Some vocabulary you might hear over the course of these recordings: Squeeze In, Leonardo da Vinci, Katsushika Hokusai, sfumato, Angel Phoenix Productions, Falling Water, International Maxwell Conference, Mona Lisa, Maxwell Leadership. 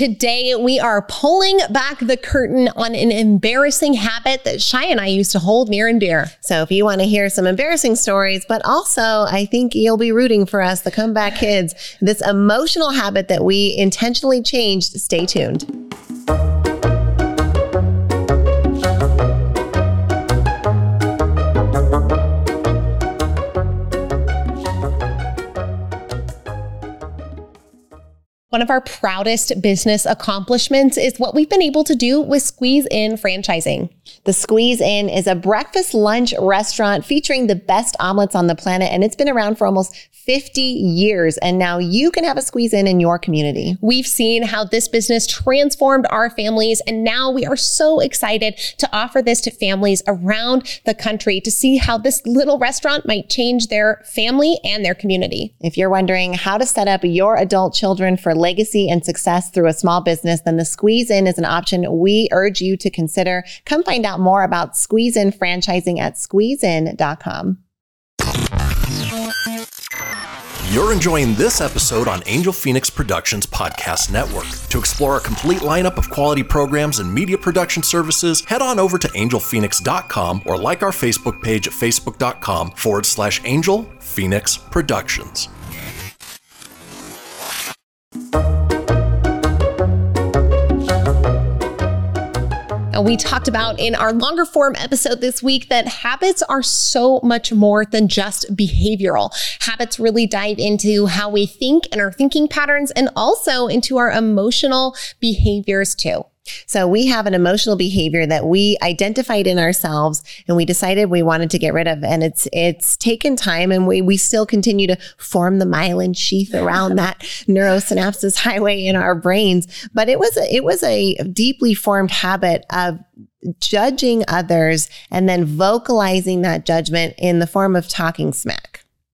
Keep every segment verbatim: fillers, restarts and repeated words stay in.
Today, we are pulling back the curtain on an embarrassing habit that Shai and I used to hold near and dear. So if you want to hear some embarrassing stories, but also I think you'll be rooting for us, the comeback kids, this emotional habit that we intentionally changed. Stay tuned. One of our proudest business accomplishments is what we've been able to do with Squeeze In franchising. The Squeeze In is a breakfast lunch restaurant featuring the best omelets on the planet, and it's been around for almost fifty years, and now you can have a Squeeze In in your community. We've seen how this business transformed our families, and now we are so excited to offer this to families around the country to see how this little restaurant might change their family and their community. If you're wondering how to set up your adult children for legacy and success through a small business, then the Squeeze In is an option we urge you to consider. Come find out more about Squeeze In franchising at squeeze in dot com. You're enjoying this episode on Angel Phoenix Productions Podcast Network. To explore our complete lineup of quality programs and media production services, head on over to angel phoenix dot com or like our Facebook page at facebook.com forward slash Angel Phoenix Productions. We talked about in our longer form episode this week that habits are so much more than just behavioral. Habits really dive into how we think and our thinking patterns, and also into our emotional behaviors too. So we have an emotional behavior that we identified in ourselves and we decided we wanted to get rid of. And it's it's taken time, and we, we still continue to form the myelin sheath around that neurosynapses highway in our brains. But it was a, it was a deeply formed habit of judging others and then vocalizing that judgment in the form of talking smack.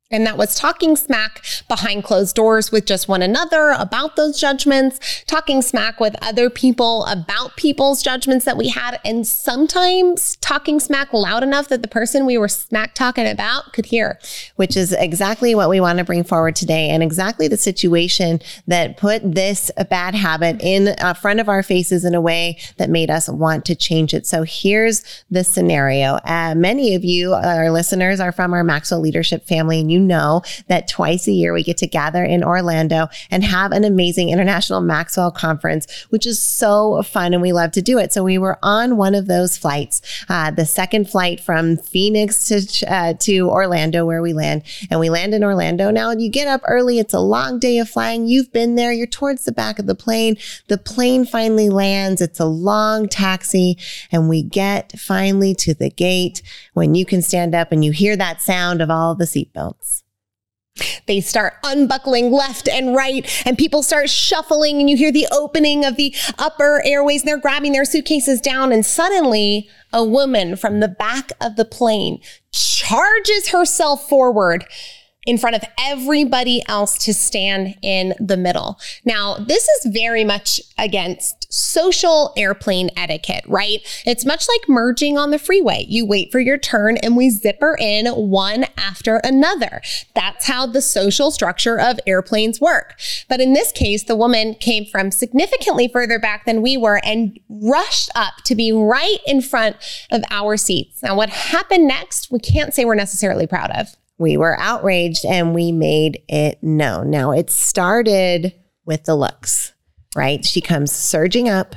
And that was talking smack behind closed doors with just one another about those judgments, talking smack with other people about people's judgments that we had, and sometimes talking smack loud enough that the person we were smack talking about could hear. Which is exactly what we want to bring forward today, and exactly the situation that put this bad habit in front of our faces in a way that made us want to change it. So here's the scenario. Uh, many of you, our listeners, are from our Maxwell Leadership family, and you You know that twice a year we get to gather in Orlando and have an amazing International Maxwell Conference, which is so fun, and we love to do it. So we were on one of those flights, uh, the second flight from Phoenix to, uh, to Orlando, where we land, and we land in Orlando. Now you get up early. It's a long day of flying. You've been there. You're towards the back of the plane. The plane finally lands. It's a long taxi, and we get finally to the gate when you can stand up and you hear that sound of all the seatbelts. They start unbuckling left and right, and people start shuffling, and you hear the opening of the upper airways, and they're grabbing their suitcases down, and suddenly a woman from the back of the plane charges herself forward in front of everybody else to stand in the middle. Now, this is very much against social airplane etiquette, right? It's much like merging on the freeway. You wait for your turn and we zipper in one after another. That's how the social structure of airplanes work. But in this case, the woman came from significantly further back than we were and rushed up to be right in front of our seats. Now, what happened next, we can't say we're necessarily proud of. We were outraged and we made it known. Now, it started with the looks, right? She comes surging up.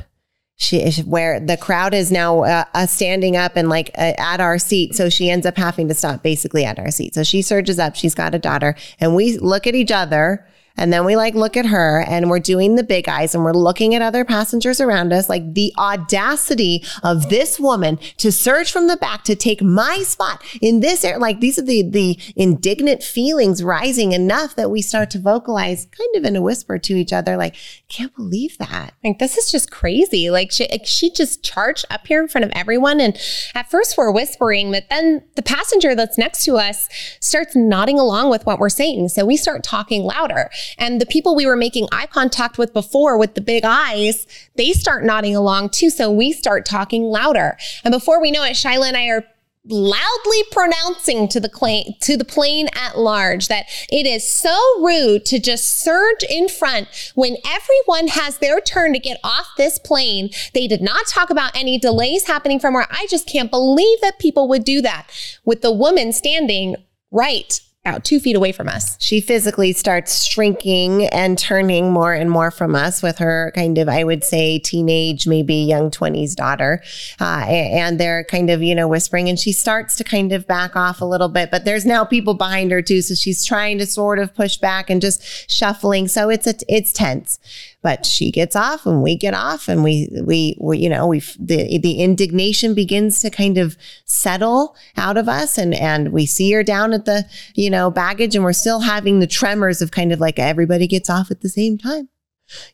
She is where the crowd is now uh, standing up and like uh, at our seat. So she ends up having to stop basically at our seat. So she surges up. She's got a daughter, and we look at each other. And then we like look at her, and we're doing the big eyes, and we're looking at other passengers around us, like the audacity of this woman to surge from the back to take my spot in this air. Like these are the, the indignant feelings rising enough that we start to vocalize kind of in a whisper to each other, like, can't believe that. Like, this is just crazy. Like she, like she just charged up here in front of everyone. And at first we're whispering, but then the passenger that's next to us starts nodding along with what we're saying. So we start talking louder. And the people we were making eye contact with before with the big eyes, they start nodding along too. So we start talking louder. And before we know it, Shyla and I are loudly pronouncing to the claim, to the plane at large that it is so rude to just surge in front when everyone has their turn to get off this plane. They did not talk about any delays happening from where I just can't believe that people would do that. With the woman standing right about two feet away from us, she physically starts shrinking and turning more and more from us with her kind of, I would say, teenage, maybe young twenties daughter. Uh, and they're kind of, you know, whispering, and she starts to kind of back off a little bit, but there's now people behind her too. So she's trying to sort of push back and just shuffling. So it's, a, it's tense. But she gets off and we get off, and we, we, we you know, we the the indignation begins to kind of settle out of us, and and we see her down at the, you know, baggage, and we're still having the tremors of kind of like everybody gets off at the same time.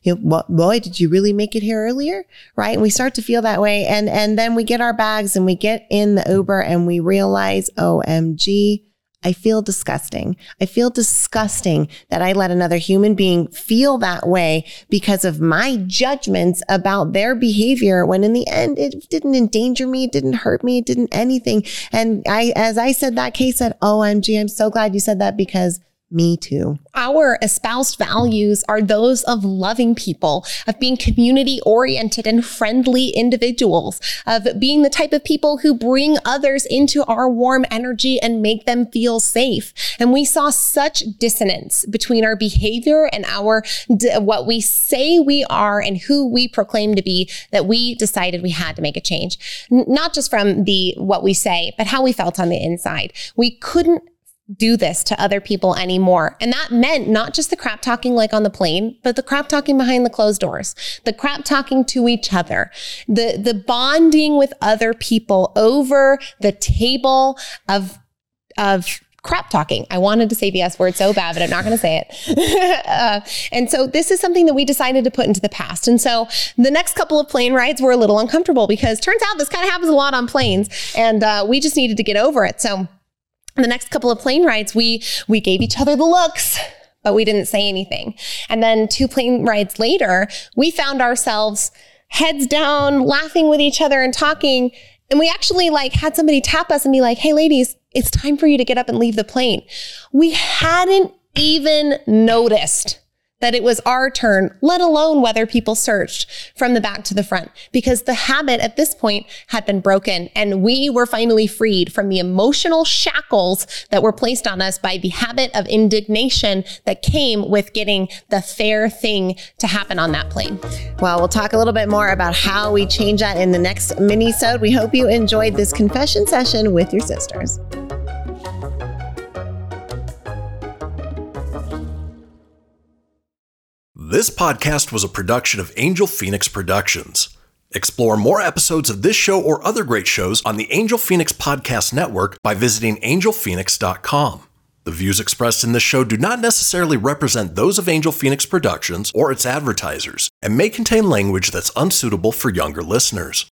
You know, boy, did you really make it here earlier? Right. And we start to feel that way. And, and then we get our bags and we get in the Uber and we realize, O M G. I feel disgusting. I feel disgusting that I let another human being feel that way because of my judgments about their behavior, when in the end, it didn't endanger me, it didn't hurt me, it didn't anything. And I, as I said, that Kay said, O M G, I'm so glad you said that, because me too. Our espoused values are those of loving people, of being community oriented and friendly individuals, of being the type of people who bring others into our warm energy and make them feel safe. And we saw such dissonance between our behavior and our what we say we are and who we proclaim to be, that we decided we had to make a change, not just from the what we say, but how we felt on the inside. We couldn't do this to other people anymore. And that meant not just the crap talking like on the plane, but the crap talking behind the closed doors, the crap talking to each other, the, the bonding with other people over the table of, of crap talking. I wanted to say the S word so bad, but I'm not going to say it. uh, and so this is something that we decided to put into the past. And so the next couple of plane rides were a little uncomfortable, because turns out this kind of happens a lot on planes, and uh, we just needed to get over it. So the next couple of plane rides, we we gave each other the looks, but we didn't say anything. And then two plane rides later, we found ourselves heads down, laughing with each other and talking. And we actually like had somebody tap us and be like, hey, ladies, it's time for you to get up and leave the plane. We hadn't even noticed that it was our turn, let alone whether people searched from the back to the front, because the habit at this point had been broken, and we were finally freed from the emotional shackles that were placed on us by the habit of indignation that came with getting the fair thing to happen on that plane. Well, we'll talk a little bit more about how we change that in the next mini-sode. We hope you enjoyed this confession session with your sisters. This podcast was a production of Angel Phoenix Productions. Explore more episodes of this show or other great shows on the Angel Phoenix Podcast Network by visiting angel phoenix dot com. The views expressed in this show do not necessarily represent those of Angel Phoenix Productions or its advertisers, and may contain language that's unsuitable for younger listeners.